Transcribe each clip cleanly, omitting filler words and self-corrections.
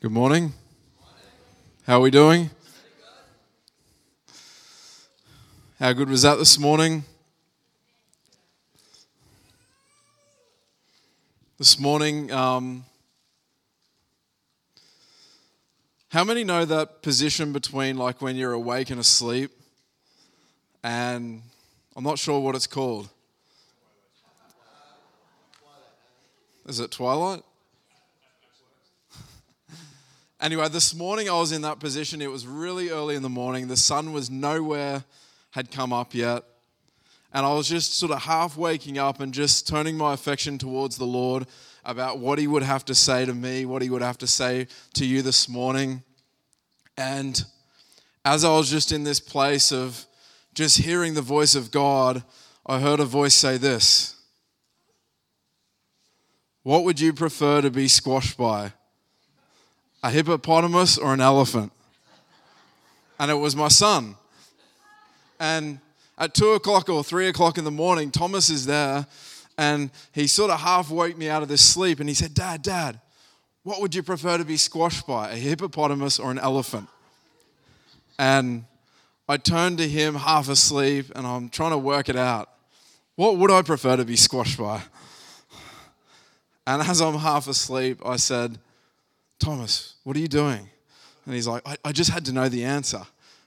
Good morning. How are we doing? How good was that this morning? This morning, how many know that position between like when you're awake and asleep? And I'm not sure what it's called. Is it twilight? Anyway, this morning I was in that position. It was really early in the morning. The sun was nowhere, had come up yet. And I was just sort of half waking up and just turning my affection towards the Lord about what he would have to say to me, what he would have to say to you this morning. And as I was just in this place of just hearing the voice of God, I heard a voice say this: what would you prefer to be squashed by? A hippopotamus or an elephant? And it was my son. And at 2 o'clock or 3 o'clock in the morning, Thomas is there, and he sort of half woke me out of this sleep, and he said, Dad, what would you prefer to be squashed by, a hippopotamus or an elephant? And I turned to him half asleep, and I'm trying to work it out. What would I prefer to be squashed by? And as I'm half asleep, I said, Thomas, what are you doing? And he's like, I just had to know the answer.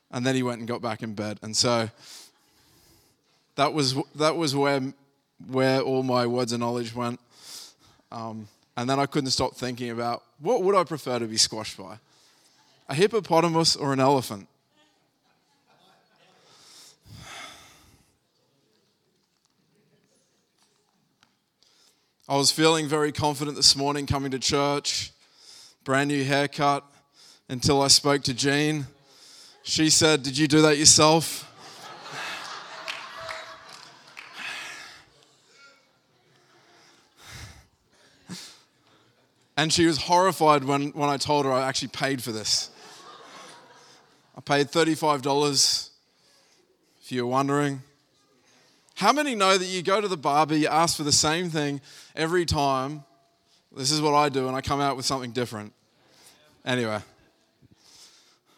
And then he went and got back in bed. And so that was where all my words of knowledge went. And then I couldn't stop thinking about, what would I prefer to be squashed by? A hippopotamus or an elephant? I was feeling very confident this morning coming to church. Brand new haircut, until I spoke to Jean. She said, did you do that yourself? And she was horrified when I told her I actually paid for this. I paid $35, if you're wondering. How many know that you go to the barber, you ask for the same thing every time? This is what I do, and I come out with something different. Anyway,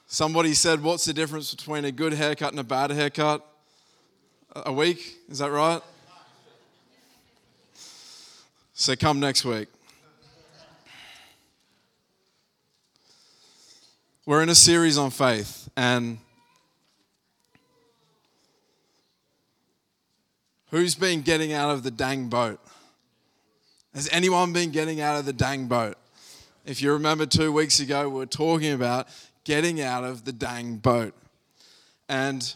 somebody said, what's the difference between a good haircut and a bad haircut? A week, is that right? So come next week. We're in a series on faith, and who's been getting out of the dang boat? Has anyone been getting out of the dang boat? If you remember 2 weeks ago, we were talking about getting out of the dang boat. And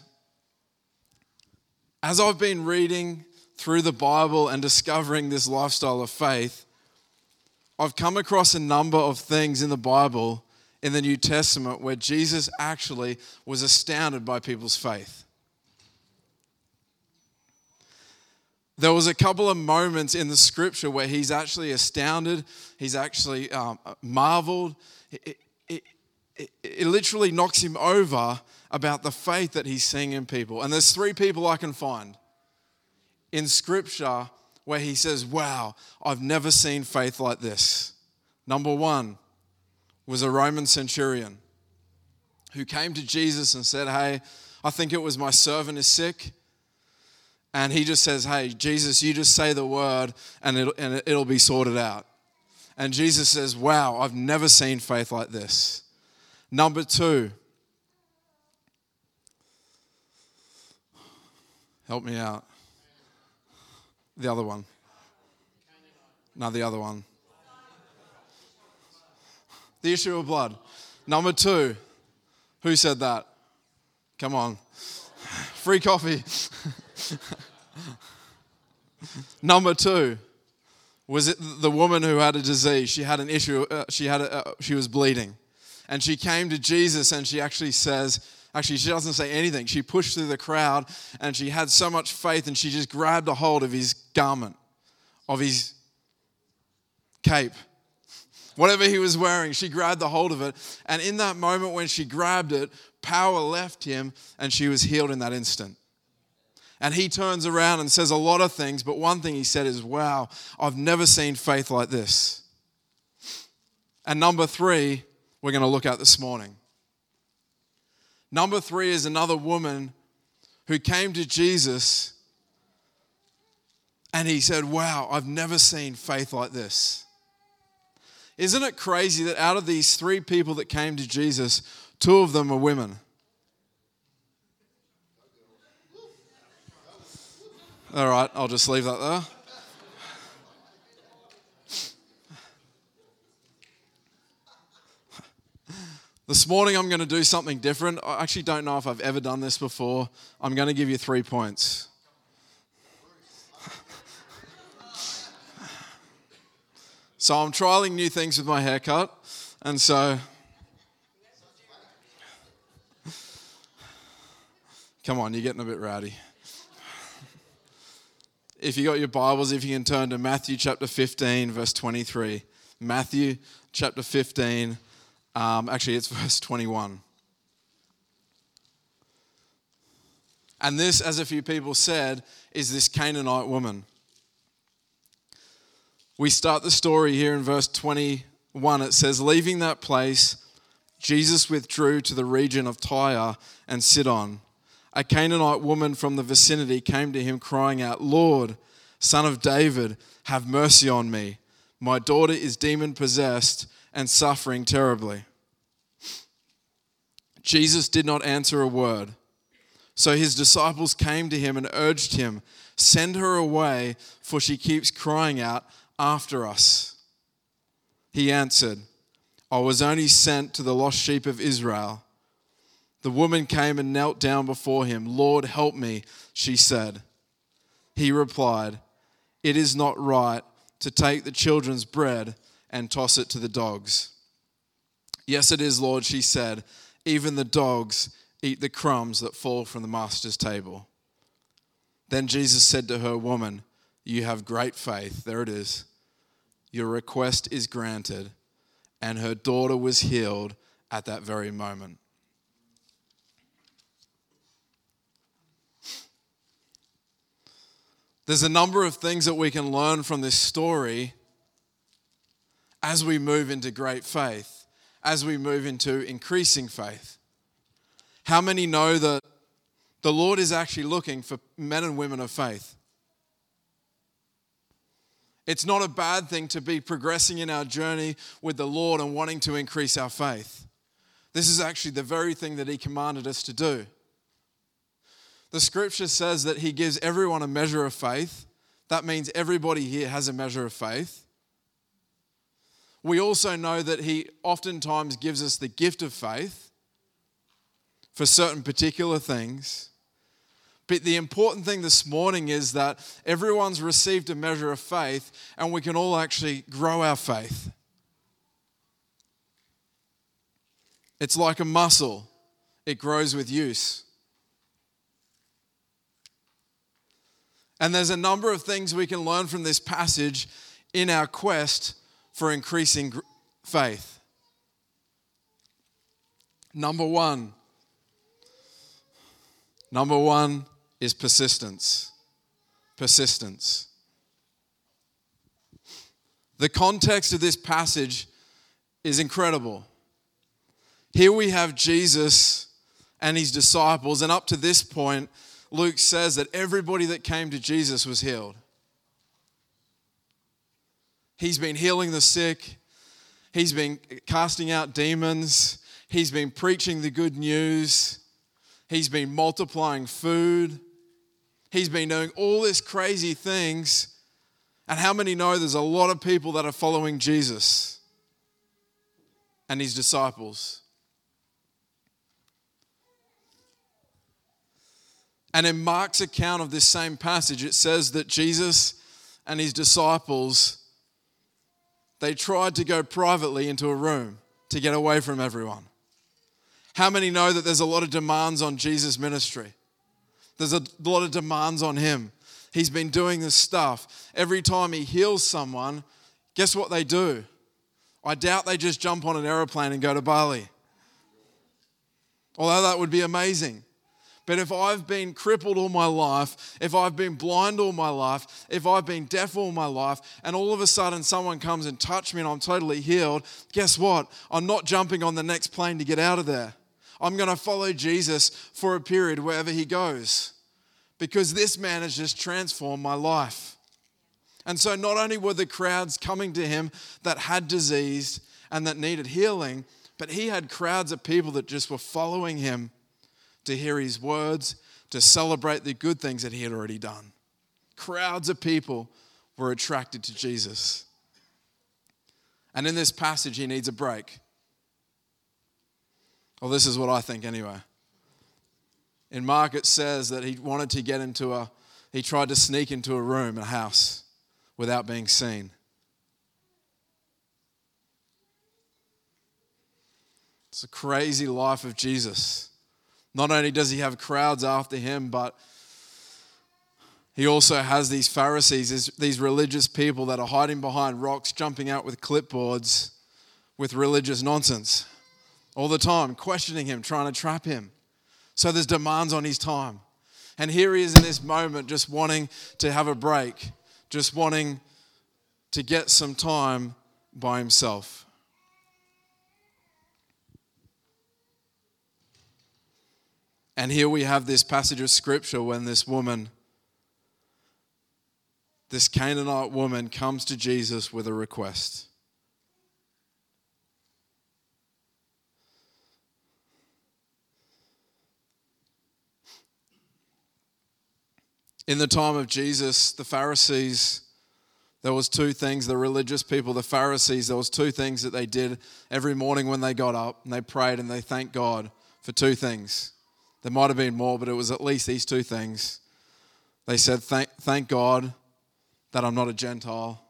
as I've been reading through the Bible and discovering this lifestyle of faith, I've come across a number of things in the Bible, in the New Testament, where Jesus actually was astounded by people's faith. There was a couple of moments in the scripture where he's actually astounded, he's actually marveled. It literally knocks him over about the faith that he's seeing in people. And there's three people I can find in scripture where he says, wow, I've never seen faith like this. Number one was a Roman centurion who came to Jesus and said, hey, I think it was my servant is sick. And he just says, hey, Jesus, you just say the word and it'll be sorted out. And Jesus says, wow, I've never seen faith like this. Number two, help me out. The other one. No, the other one. The issue of blood. Number two, who said that? Come on. Free coffee. Number two was it the woman who had a disease. She had an issue. She was bleeding, and she came to Jesus, and she she doesn't say anything. She pushed through the crowd, and she had so much faith, and she just grabbed a hold of his garment, of his cape, whatever he was wearing. She grabbed the hold of it, and in that moment when she grabbed it, power left him, and she was healed in that instant. And he turns around and says a lot of things, but one thing he said is, wow, I've never seen faith like this. And number three we're going to look at this morning. Number 3 is another woman who came to Jesus and he said, wow, I've never seen faith like this. Isn't it crazy that out of these 3 people that came to Jesus, 2 of them are women? All right, I'll just leave that there. This morning I'm going to do something different. I actually don't know if I've ever done this before. I'm going to give you 3 points. So I'm trialing new things with my haircut. And so, come on, you're getting a bit rowdy. If you got your Bibles, if you can turn to Matthew chapter 15, verse 23. Matthew chapter 15. Actually, it's verse 21. And this, as a few people said, is this Canaanite woman. We start the story here in verse 21. It says, leaving that place, Jesus withdrew to the region of Tyre and Sidon. A Canaanite woman from the vicinity came to him crying out, Lord, Son of David, have mercy on me. My daughter is demon-possessed and suffering terribly. Jesus did not answer a word. So his disciples came to him and urged him, send her away, for she keeps crying out after us. He answered, I was only sent to the lost sheep of Israel. The woman came and knelt down before him. Lord, help me, she said. He replied, it is not right to take the children's bread and toss it to the dogs. Yes, it is, Lord, she said. Even the dogs eat the crumbs that fall from the master's table. Then Jesus said to her, woman, you have great faith. There it is. Your request is granted. And her daughter was healed at that very moment. There's a number of things that we can learn from this story as we move into great faith, as we move into increasing faith. How many know that the Lord is actually looking for men and women of faith? It's not a bad thing to be progressing in our journey with the Lord and wanting to increase our faith. This is actually the very thing that He commanded us to do. The scripture says that He gives everyone a measure of faith. That means everybody here has a measure of faith. We also know that He oftentimes gives us the gift of faith for certain particular things. But the important thing this morning is that everyone's received a measure of faith and we can all actually grow our faith. It's like a muscle. It grows with use. And there's a number of things we can learn from this passage in our quest for increasing faith. Number one is persistence. Persistence. The context of this passage is incredible. Here we have Jesus and his disciples, and up to this point, Luke says that everybody that came to Jesus was healed. He's been healing the sick. He's been casting out demons. He's been preaching the good news. He's been multiplying food. He's been doing all these crazy things. And how many know there's a lot of people that are following Jesus and his disciples? And in Mark's account of this same passage, it says that Jesus and his disciples, they tried to go privately into a room to get away from everyone. How many know that there's a lot of demands on Jesus' ministry? There's a lot of demands on him. He's been doing this stuff. Every time he heals someone, guess what they do? I doubt they just jump on an aeroplane and go to Bali. Although that would be amazing. But if I've been crippled all my life, if I've been blind all my life, if I've been deaf all my life, and all of a sudden someone comes and touches me and I'm totally healed, guess what? I'm not jumping on the next plane to get out of there. I'm going to follow Jesus for a period wherever he goes, because this man has just transformed my life. And so not only were the crowds coming to him that had disease and that needed healing, but he had crowds of people that just were following him to hear his words, to celebrate the good things that he had already done. Crowds of people were attracted to Jesus. And in this passage, he needs a break. Well, this is what I think anyway. In Mark, it says that he tried to sneak into a room, a house, without being seen. It's a crazy life of Jesus. Not only does he have crowds after him, but he also has these Pharisees, these religious people that are hiding behind rocks, jumping out with clipboards, with religious nonsense all the time, questioning him, trying to trap him. So there's demands on his time. And here he is in this moment, just wanting to have a break, just wanting to get some time by himself. And here we have this passage of scripture when this woman, this Canaanite woman, comes to Jesus with a request. In the time of Jesus, the Pharisees, there was two things, the religious people, the Pharisees, there was two things that they did every morning when they got up, and they prayed and they thanked God for two things. There might have been more, but it was at least these two things. They said, thank God that I'm not a Gentile,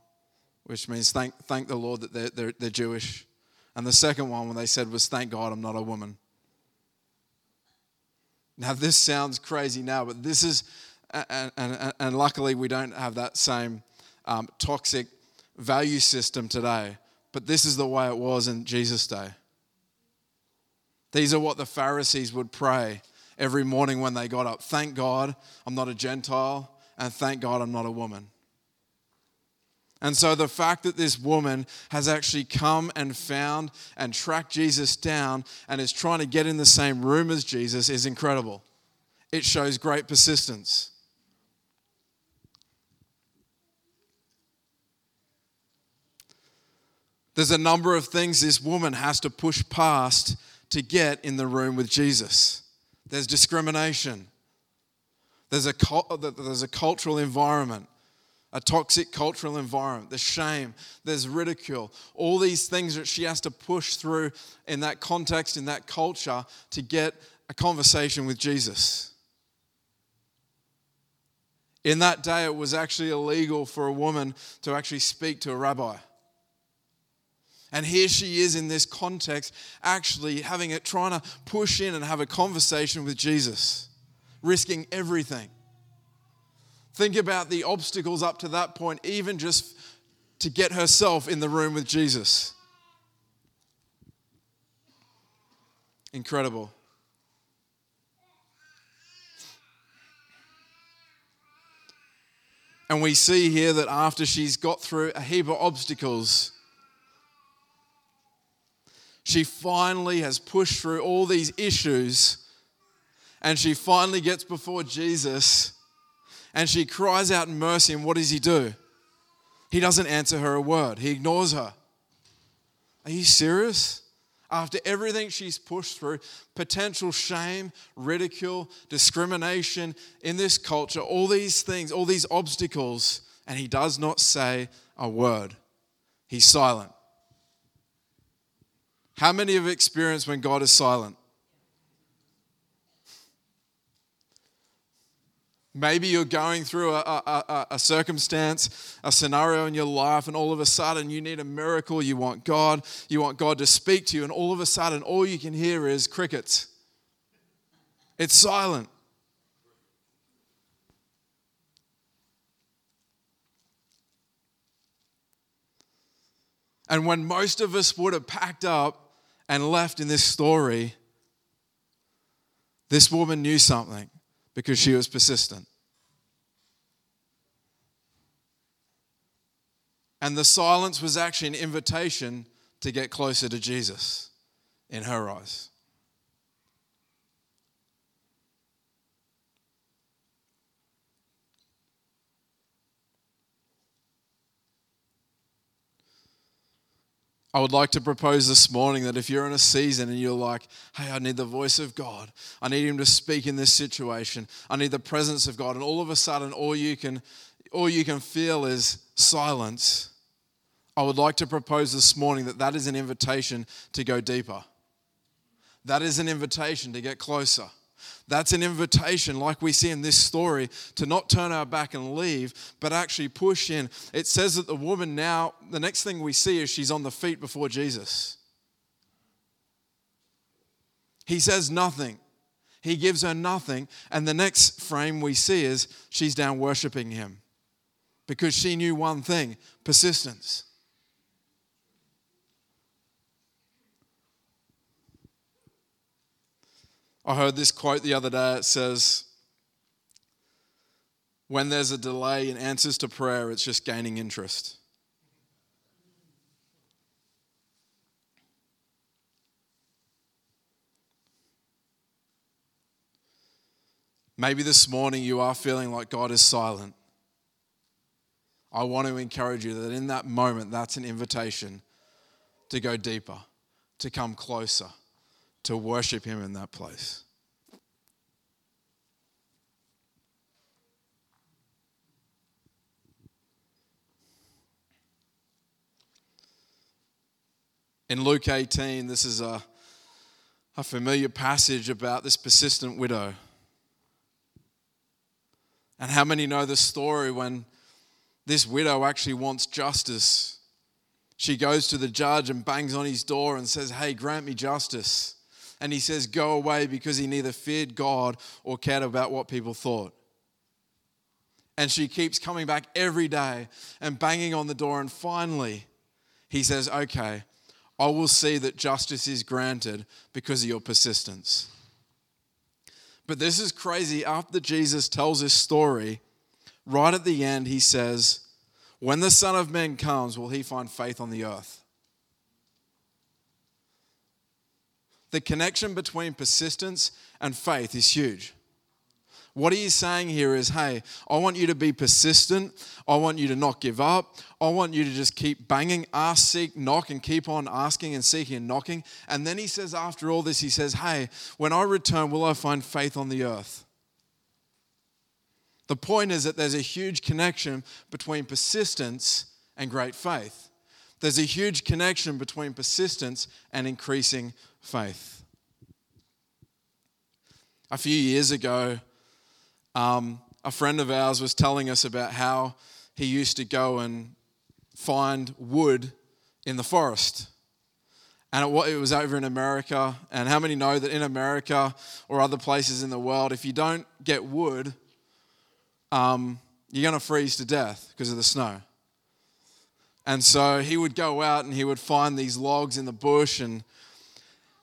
which means thank the Lord that they're Jewish. And the second one, when they said, was thank God I'm not a woman. Now, this sounds crazy now, but this is, and luckily we don't have that same toxic value system today, but this is the way it was in Jesus' day. These are what the Pharisees would pray every morning when they got up. Thank God I'm not a Gentile, and thank God I'm not a woman. And so the fact that this woman has actually come and found and tracked Jesus down and is trying to get in the same room as Jesus is incredible. It shows great persistence. There's a number of things this woman has to push past to get in the room with Jesus. There's discrimination. There's a cultural environment, a toxic cultural environment. There's shame. There's ridicule. All these things that she has to push through in that context, in that culture, to get a conversation with Jesus. In that day, it was actually illegal for a woman to actually speak to a rabbi. And here she is in this context, actually trying to push in and have a conversation with Jesus, risking everything. Think about the obstacles up to that point, even just to get herself in the room with Jesus. Incredible. And we see here that after she's got through a heap of obstacles, she finally has pushed through all these issues, and she finally gets before Jesus, and she cries out in mercy, and what does he do? He doesn't answer her a word. He ignores her. Are you serious? After everything she's pushed through, potential shame, ridicule, discrimination in this culture, all these things, all these obstacles, and he does not say a word. He's silent. How many have experienced when God is silent? Maybe you're going through a circumstance, a scenario in your life, and all of a sudden you need a miracle. You want God to speak to you, and all of a sudden all you can hear is crickets. It's silent. And when most of us would have packed up and left in this story, This woman knew something because she was persistent. And the silence was actually an invitation to get closer to Jesus in her eyes. I would like to propose this morning that if you're in a season and you're like, hey, I need the voice of God. I need him to speak in this situation. I need the presence of God. And all of a sudden, all you can feel is silence. I would like to propose this morning that is an invitation to go deeper. That is an invitation to get closer. That's an invitation, like we see in this story, to not turn our back and leave, but actually push in. It says that the woman now, the next thing we see is she's on the feet before Jesus. He says nothing. He gives her nothing. And the next frame we see is she's down worshiping him because she knew one thing, persistence. I heard this quote the other day. It says, when there's a delay in answers to prayer, it's just gaining interest. Maybe this morning you are feeling like God is silent. I want to encourage you that in that moment, that's an invitation to go deeper, to come closer, to worship him in that place. In Luke 18, this is a familiar passage about this persistent widow. And how many know the story when this widow actually wants justice? She goes to the judge and bangs on his door and says, hey, grant me justice. And he says, go away, because he neither feared God or cared about what people thought. And she keeps coming back every day and banging on the door. And finally, he says, okay, I will see that justice is granted because of your persistence. But this is crazy. After Jesus tells this story, right at the end, he says, when the Son of Man comes, will he find faith on the earth? The connection between persistence and faith is huge. What he is saying here is, hey, I want you to be persistent. I want you to not give up. I want you to just keep banging, ask, seek, knock, and keep on asking and seeking and knocking. And then he says, after all this, he says, hey, when I return, will I find faith on the earth? The point is that there's a huge connection between persistence and great faith. There's a huge connection between persistence and increasing faith. A few years ago, a friend of ours was telling us about how he used to go and find wood in the forest. And it was over in America. And how many know that in America or other places in the world, if you don't get wood, you're going to freeze to death because of the snow. And so he would go out and he would find these logs in the bush, and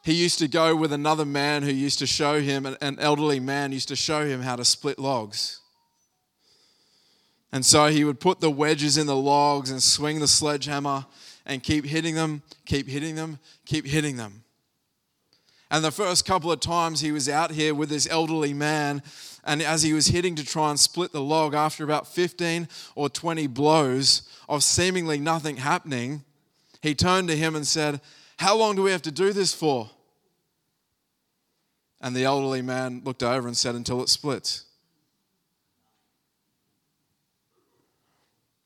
he used to go with another man who used to show him, an elderly man used to show him how to split logs. And so he would put the wedges in the logs and swing the sledgehammer and keep hitting them. And the first couple of times he was out here with this elderly man, and as he was hitting to try and split the log, after about 15 or 20 blows of seemingly nothing happening, he turned to him and said, how long do we have to do this for? And the elderly man looked over and said, until it splits.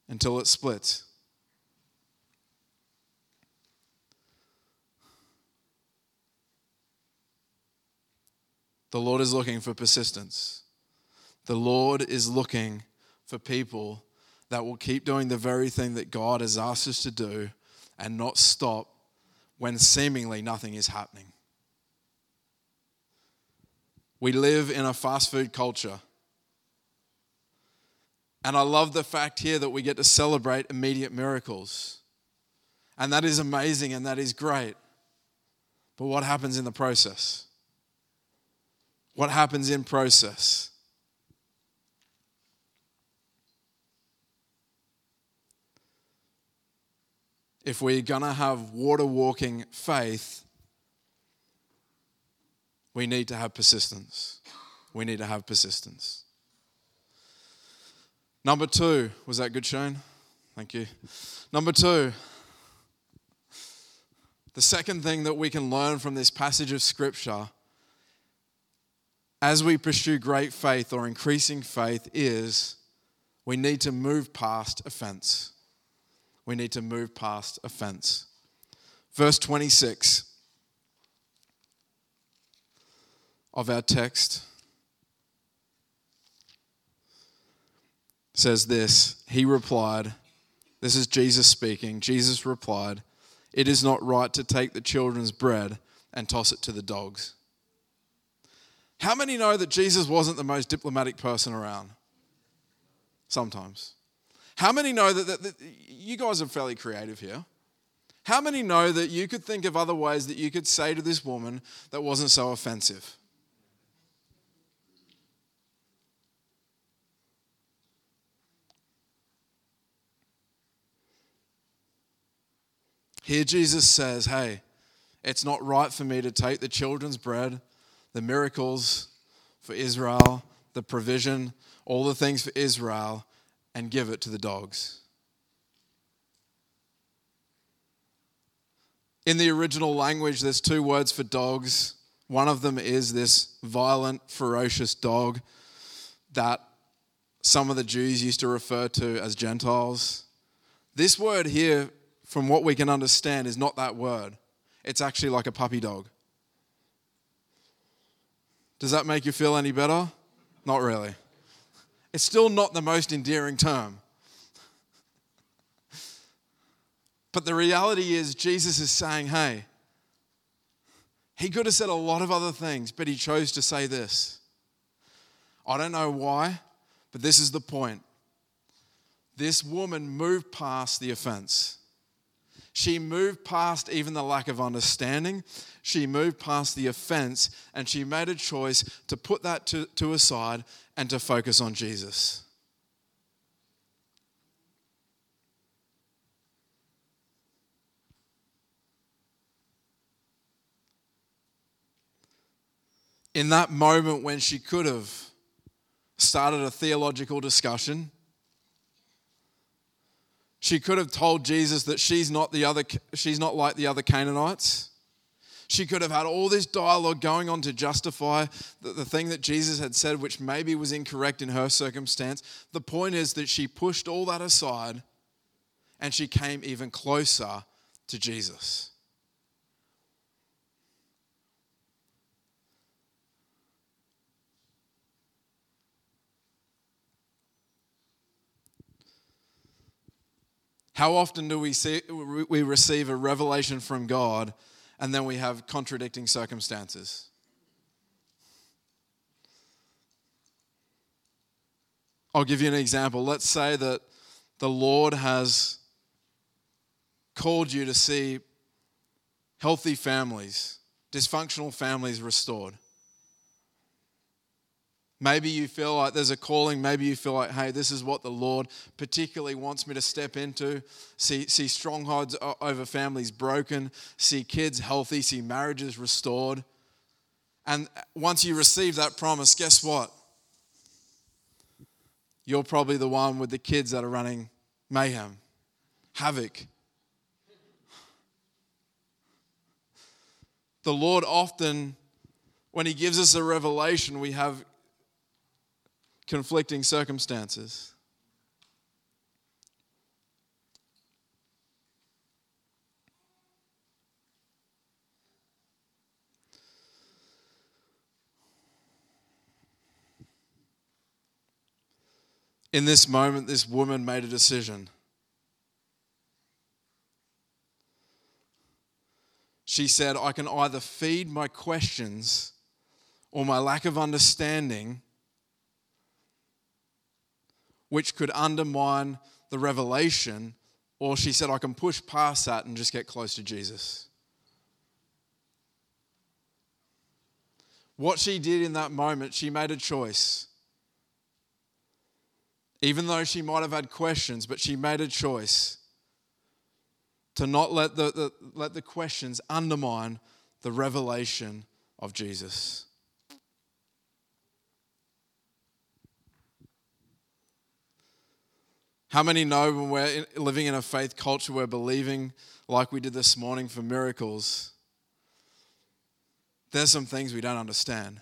Until it splits. The Lord is looking for persistence. The Lord is looking for people that will keep doing the very thing that God has asked us to do and not stop when seemingly nothing is happening. We live in a fast food culture. And I love the fact here that we get to celebrate immediate miracles. And that is amazing and that is great. But what happens in the process? what happens in process. If we're going to have water-walking faith, we need to have persistence. We need to have persistence. Number two, was that good, Shane? Thank you. Number two, the second thing that we can learn from this passage of Scripture as we pursue great faith or increasing faith is we need to move past offense. We need to move past offense. Verse 26 of our text says this. He replied, this is Jesus speaking. Jesus replied, "It is not right to take the children's bread and toss it to the dogs." How many know that Jesus wasn't the most diplomatic person around? Sometimes. How many know that you guys are fairly creative here? How many know that you could think of other ways that you could say to this woman that wasn't so offensive? Here Jesus says, hey, it's not right for me to take the children's bread, the miracles for Israel, the provision, all the things for Israel, and give it to the dogs. In the original language, there's two words for dogs. One of them is this violent, ferocious dog that some of the Jews used to refer to as Gentiles. This word here, from what we can understand, is not that word. It's actually like a puppy dog. Does that make you feel any better? Not really. It's still not the most endearing term. But the reality is Jesus is saying, hey, he could have said a lot of other things, but he chose to say this. I don't know why, but this is the point. This woman moved past the offense. She moved past even the lack of understanding. She moved past the offense, and she made a choice to put that to aside and to focus on Jesus. In that moment when she could have started a theological discussion, she could have told Jesus that she's not like the other Canaanites. She could have had all this dialogue going on to justify the thing that Jesus had said, which maybe was incorrect in her circumstance. The point is that she pushed all that aside and she came even closer to Jesus. How often do we receive a revelation from God and then we have contradicting circumstances? I'll give you an example. Let's say that the Lord has called you to see healthy families, dysfunctional families restored. Maybe you feel like there's a calling. Maybe you feel like, hey, this is what the Lord particularly wants me to step into. See strongholds over families broken. See kids healthy. See marriages restored. And once you receive that promise, guess what? You're probably the one with the kids that are running mayhem, havoc. The Lord often, when he gives us a revelation, we have conflicting circumstances. In this moment, this woman made a decision. She said, I can either feed my questions or my lack of understanding, which could undermine the revelation, or she said, I can push past that and just get close to Jesus. What she did in that moment, she made a choice. Even though she might have had questions, but she made a choice to not let let the questions undermine the revelation of Jesus. How many know when we're living in a faith culture, we're believing like we did this morning for miracles? There's some things we don't understand.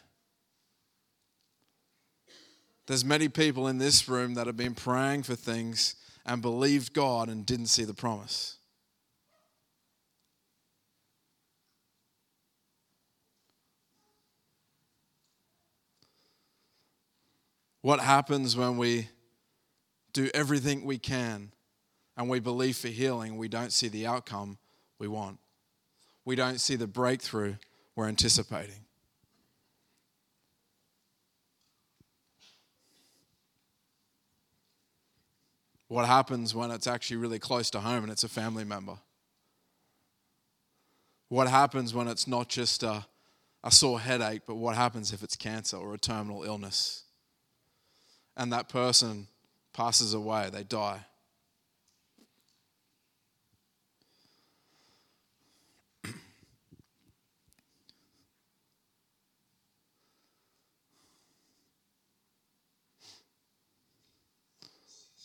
There's many people in this room that have been praying for things and believed God and didn't see the promise. What happens when we do everything we can and we believe for healing, we don't see the outcome we want? We don't see the breakthrough we're anticipating. What happens when it's actually really close to home and it's a family member? What happens when it's not just a sore headache, but what happens if it's cancer or a terminal illness? And that person passes away, they die.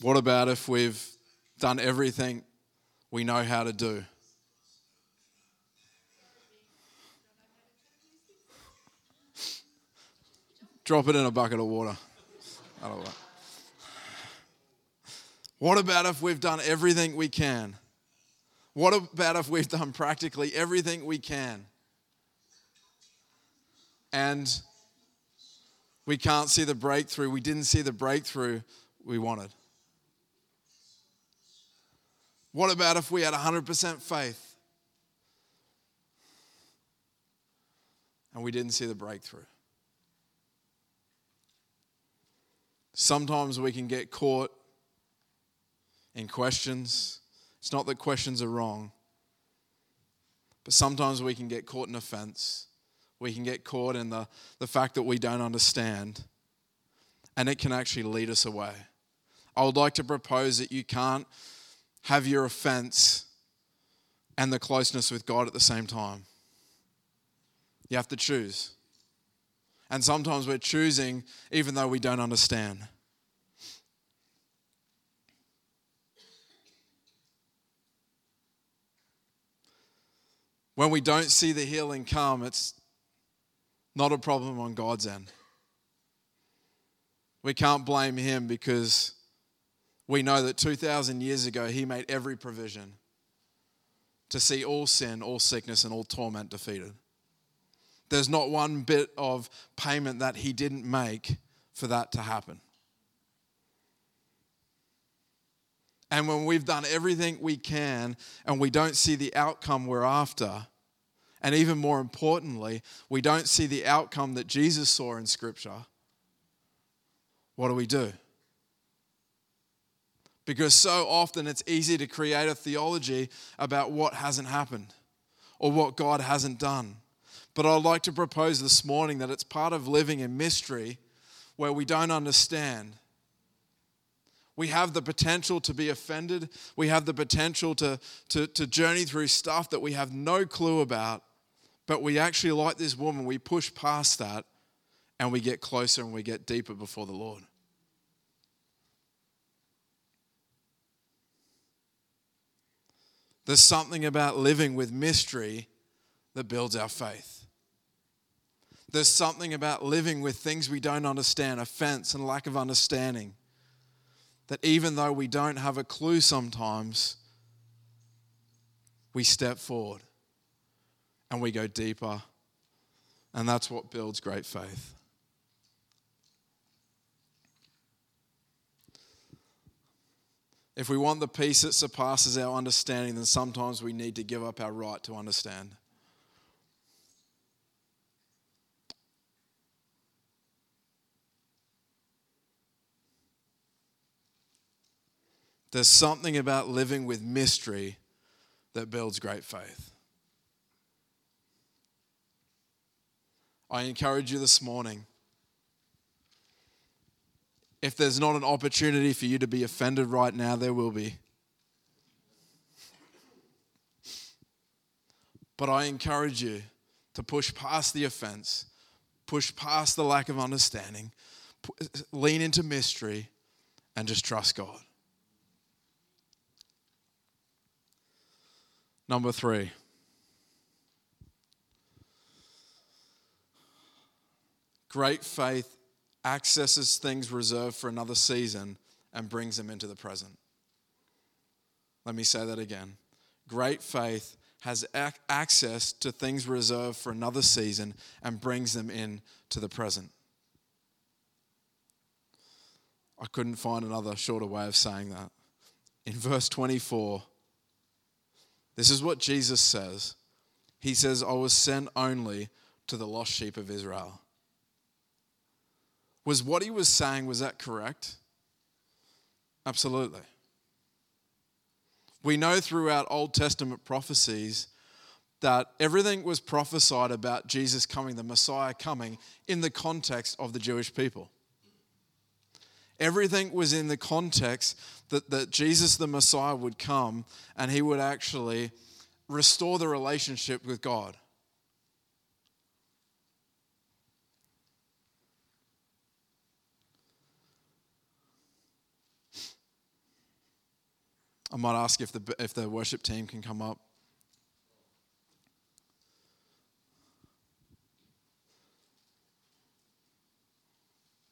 What about if we've done everything we know how to do? Drop it in a bucket of water. I don't know. What about if we've done everything we can? What about if we've done practically everything we can and we can't see the breakthrough? We didn't see the breakthrough we wanted. What about if we had 100% faith and we didn't see the breakthrough? Sometimes we can get caught in questions. It's not that questions are wrong, but sometimes we can get caught in offense. We can get caught in the fact that we don't understand, and it can actually lead us away. I would like to propose that you can't have your offense and the closeness with God at the same time. You have to choose. And sometimes we're choosing even though we don't understand. When we don't see the healing come, it's not a problem on God's end. We can't blame him because we know that 2,000 years ago, he made every provision to see all sin, all sickness, and all torment defeated. There's not one bit of payment that he didn't make for that to happen. And when we've done everything we can and we don't see the outcome we're after, and even more importantly, we don't see the outcome that Jesus saw in Scripture, what do? Because so often it's easy to create a theology about what hasn't happened or what God hasn't done. But I'd like to propose this morning that it's part of living in mystery where we don't understand. We have the potential to be offended. We have the potential to journey through stuff that we have no clue about. But we actually, like this woman, we push past that and we get closer and we get deeper before the Lord. There's something about living with mystery that builds our faith. There's something about living with things we don't understand, offense and lack of understanding, that even though we don't have a clue sometimes, we step forward and we go deeper. And that's what builds great faith. If we want the peace that surpasses our understanding, then sometimes we need to give up our right to understand. There's something about living with mystery that builds great faith. I encourage you this morning, if there's not an opportunity for you to be offended right now, there will be. But I encourage you to push past the offense, push past the lack of understanding, lean into mystery, and just trust God. Number 3. Great faith accesses things reserved for another season and brings them into the present. Let me say that again. Great faith has access to things reserved for another season and brings them into the present. I couldn't find another shorter way of saying that. In verse 24, this is what Jesus says. He says, "I was sent only to the lost sheep of Israel." Was what he was saying, was that correct? Absolutely. We know throughout Old Testament prophecies that everything was prophesied about Jesus coming, the Messiah coming, in the context of the Jewish people. Everything was in the context that Jesus the Messiah would come and he would actually restore the relationship with God. I might ask if the worship team can come up.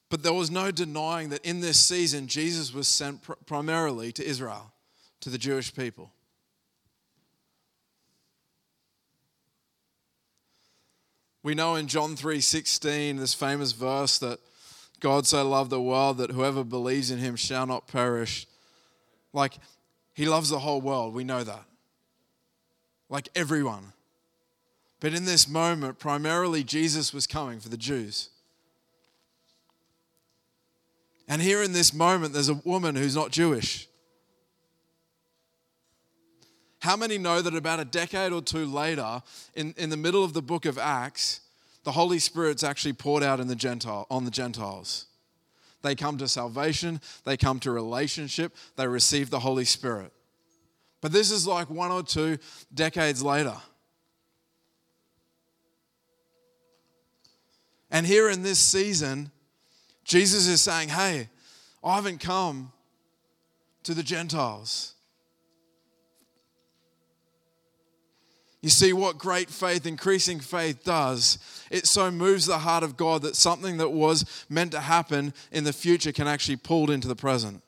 But there was no denying that in this season, Jesus was sent primarily to Israel, to the Jewish people. We know in John 3:16, this famous verse that God so loved the world that whoever believes in him shall not perish. Like, he loves the whole world, we know that. Like everyone. But in this moment, primarily Jesus was coming for the Jews. And here in this moment, there's a woman who's not Jewish. How many know that about a decade or two later, in the middle of the book of Acts, the Holy Spirit's actually poured out on the Gentiles? They come to salvation, they come to relationship, they receive the Holy Spirit. But this is like 1 or 2 decades later. And here in this season, Jesus is saying, hey, I haven't come to the Gentiles. You see what great faith, increasing faith does. It so moves the heart of God that something that was meant to happen in the future can actually be pulled into the present.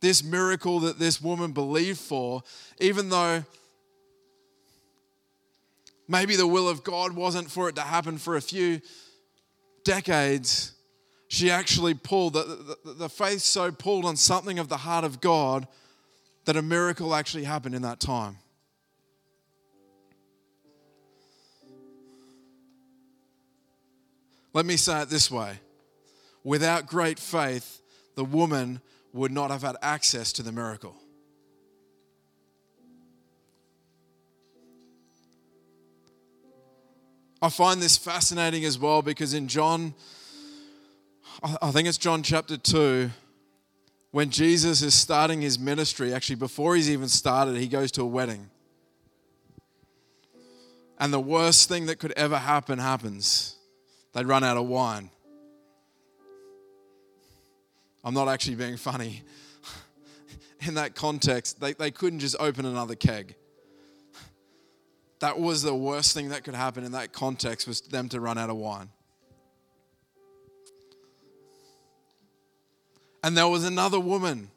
This miracle that this woman believed for, even though maybe the will of God wasn't for it to happen for a few decades, she actually pulled, the faith so pulled on something of the heart of God that a miracle actually happened in that time. Let me say it this way. Without great faith, the woman would not have had access to the miracle. I find this fascinating as well because in John, I think it's John chapter 2, when Jesus is starting his ministry, actually before he's even started, he goes to a wedding. And the worst thing that could ever happen happens. They run out of wine. I'm not actually being funny. In that context, they couldn't just open another keg. That was the worst thing that could happen in that context, was them to run out of wine. And there was another woman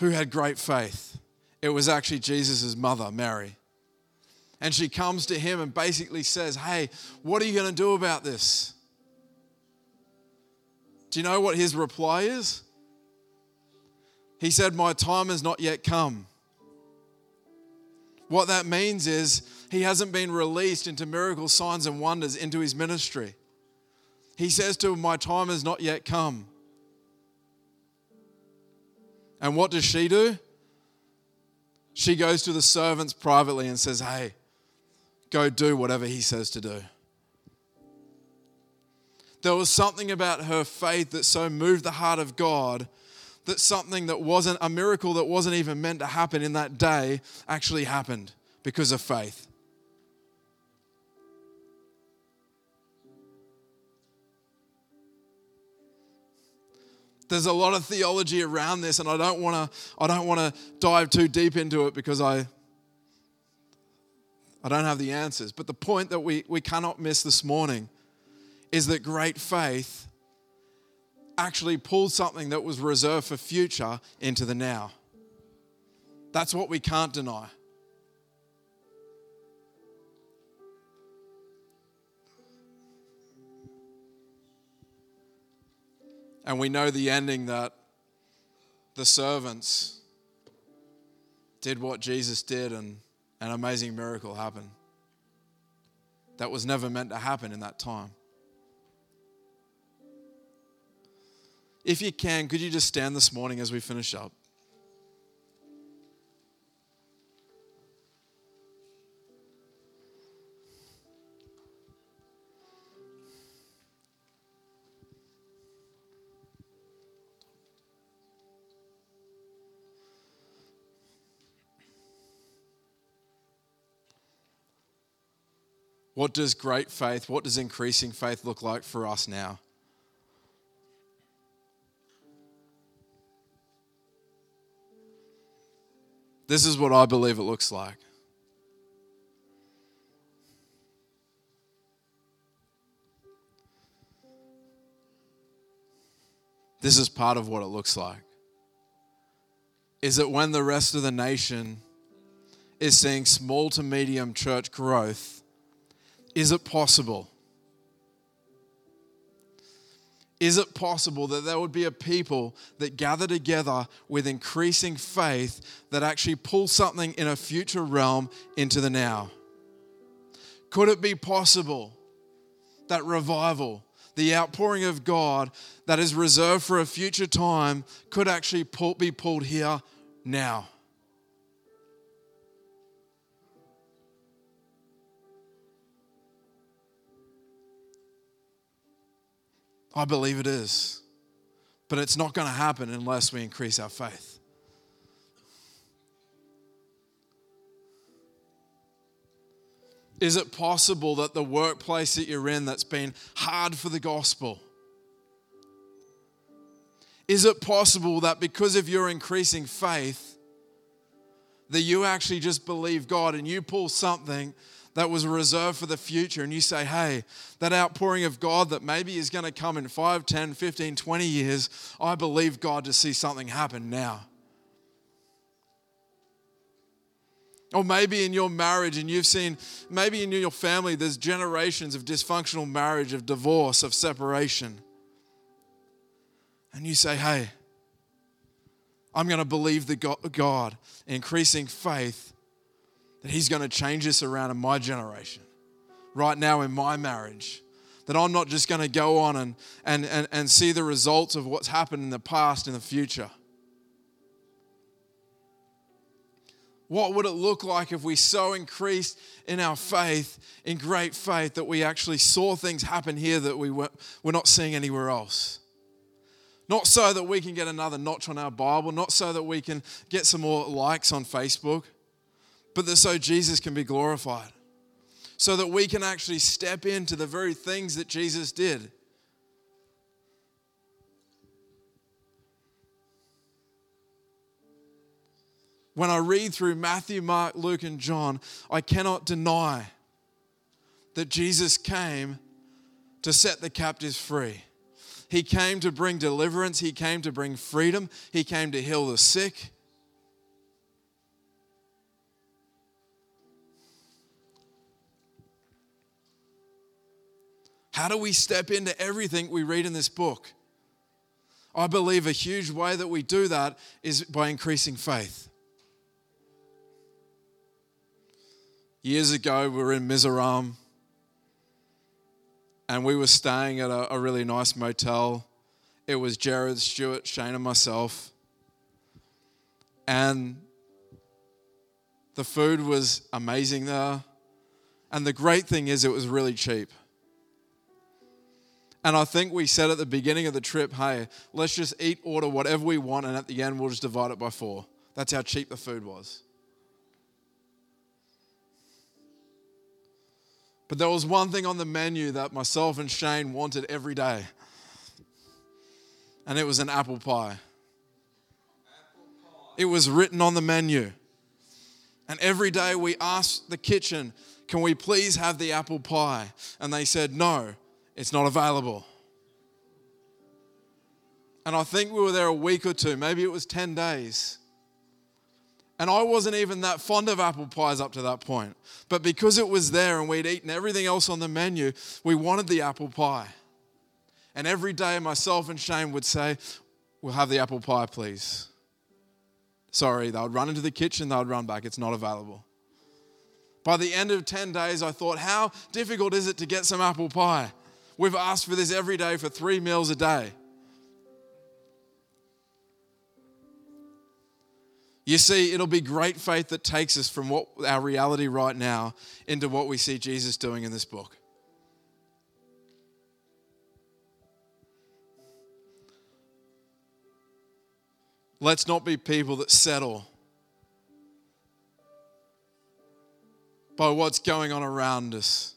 who had great faith. It was actually Jesus' mother, Mary. And she comes to him and basically says, hey, what are you going to do about this? Do you know what his reply is? He said, my time has not yet come. What that means is he hasn't been released into miracles, signs, and wonders into his ministry. He says to him, my time has not yet come. And what does she do? She goes to the servants privately and says, hey, go do whatever he says to do. There was something about her faith that so moved the heart of God that something that wasn't a miracle, that wasn't even meant to happen in that day, actually happened because of faith. There's a lot of theology around this, and I don't want to dive too deep into it because I don't have the answers. But the point that we cannot miss this morning is that great faith actually pulled something that was reserved for future into the now. That's what we can't deny. And we know the ending, that the servants did what Jesus did and an amazing miracle happened that was never meant to happen in that time. If you can, could you just stand this morning as we finish up? What does great faith, what does increasing faith look like for us now? This is what I believe it looks like. This is part of what it looks like. Is that when the rest of the nation is seeing small to medium church growth, is it possible? Is it possible that there would be a people that gather together with increasing faith that actually pull something in a future realm into the now? Could it be possible that revival, the outpouring of God that is reserved for a future time, could actually be pulled here now? I believe it is, but it's not going to happen unless we increase our faith. Is it possible that the workplace that you're in that's been hard for the gospel, is it possible that because of your increasing faith, that you actually just believe God and you pull something that was reserved for the future, and you say, hey, that outpouring of God that maybe is going to come in 5, 10, 15, 20 years, I believe God to see something happen now. Or maybe in your marriage, and you've seen, maybe in your family, there's generations of dysfunctional marriage, of divorce, of separation. And you say, hey, I'm going to believe the God, increasing faith, that He's going to change this around in my generation, right now in my marriage, that I'm not just going to go on and see the results of what's happened in the past in the future. What would it look like if we so increased in our faith, in great faith, that we actually saw things happen here that we're not seeing anywhere else? Not so that we can get another notch on our Bible, not so that we can get some more likes on Facebook, but that so Jesus can be glorified, so that we can actually step into the very things that Jesus did. When I read through Matthew, Mark, Luke, and John, I cannot deny that Jesus came to set the captives free. He came to bring deliverance. He came to bring freedom. He came to heal the sick. How do we step into everything we read in this book? I believe a huge way that we do that is by increasing faith. Years ago, we were in Mizoram, and we were staying at a really nice motel. It was Jared, Stuart, Shane, and myself. And the food was amazing there. And the great thing is it was really cheap. And I think we said at the beginning of the trip, hey, let's just eat, order whatever we want, and at the end we'll just divide it by 4. That's how cheap the food was. But there was one thing on the menu that myself and Shane wanted every day. And it was an apple pie. It was written on the menu. And every day we asked the kitchen, can we please have the apple pie? And they said, no, it's not available. And I think we were there a week or two, maybe it was 10 days. And I wasn't even that fond of apple pies up to that point. But because it was there and we'd eaten everything else on the menu, we wanted the apple pie. And every day myself and Shane would say, we'll have the apple pie, please. Sorry, they would run into the kitchen, they would run back. It's not available. By the end of 10 days, I thought, how difficult is it to get some apple pie? We've asked for this every day for 3 meals a day. You see, it'll be great faith that takes us from what our reality right now into what we see Jesus doing in this book. Let's not be people that settle by what's going on around us.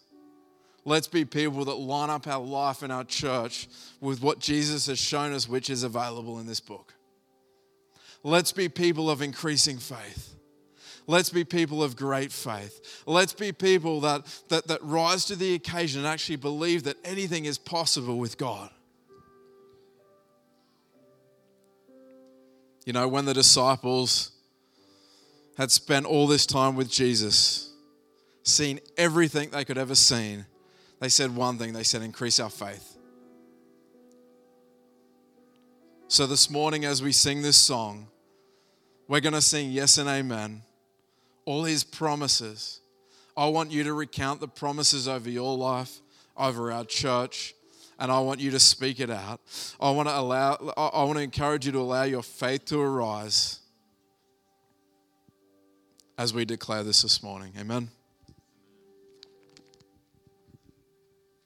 Let's be people that line up our life and our church with what Jesus has shown us, which is available in this book. Let's be people of increasing faith. Let's be people of great faith. Let's be people that rise to the occasion and actually believe that anything is possible with God. You know, when the disciples had spent all this time with Jesus, seen everything they could ever seen, they said one thing, they said, increase our faith. So this morning as we sing this song, we're going to sing yes and amen, all his promises. I want you to recount the promises over your life, over our church, and I want you to speak it out. I want to encourage you to allow your faith to arise as we declare this morning. Amen.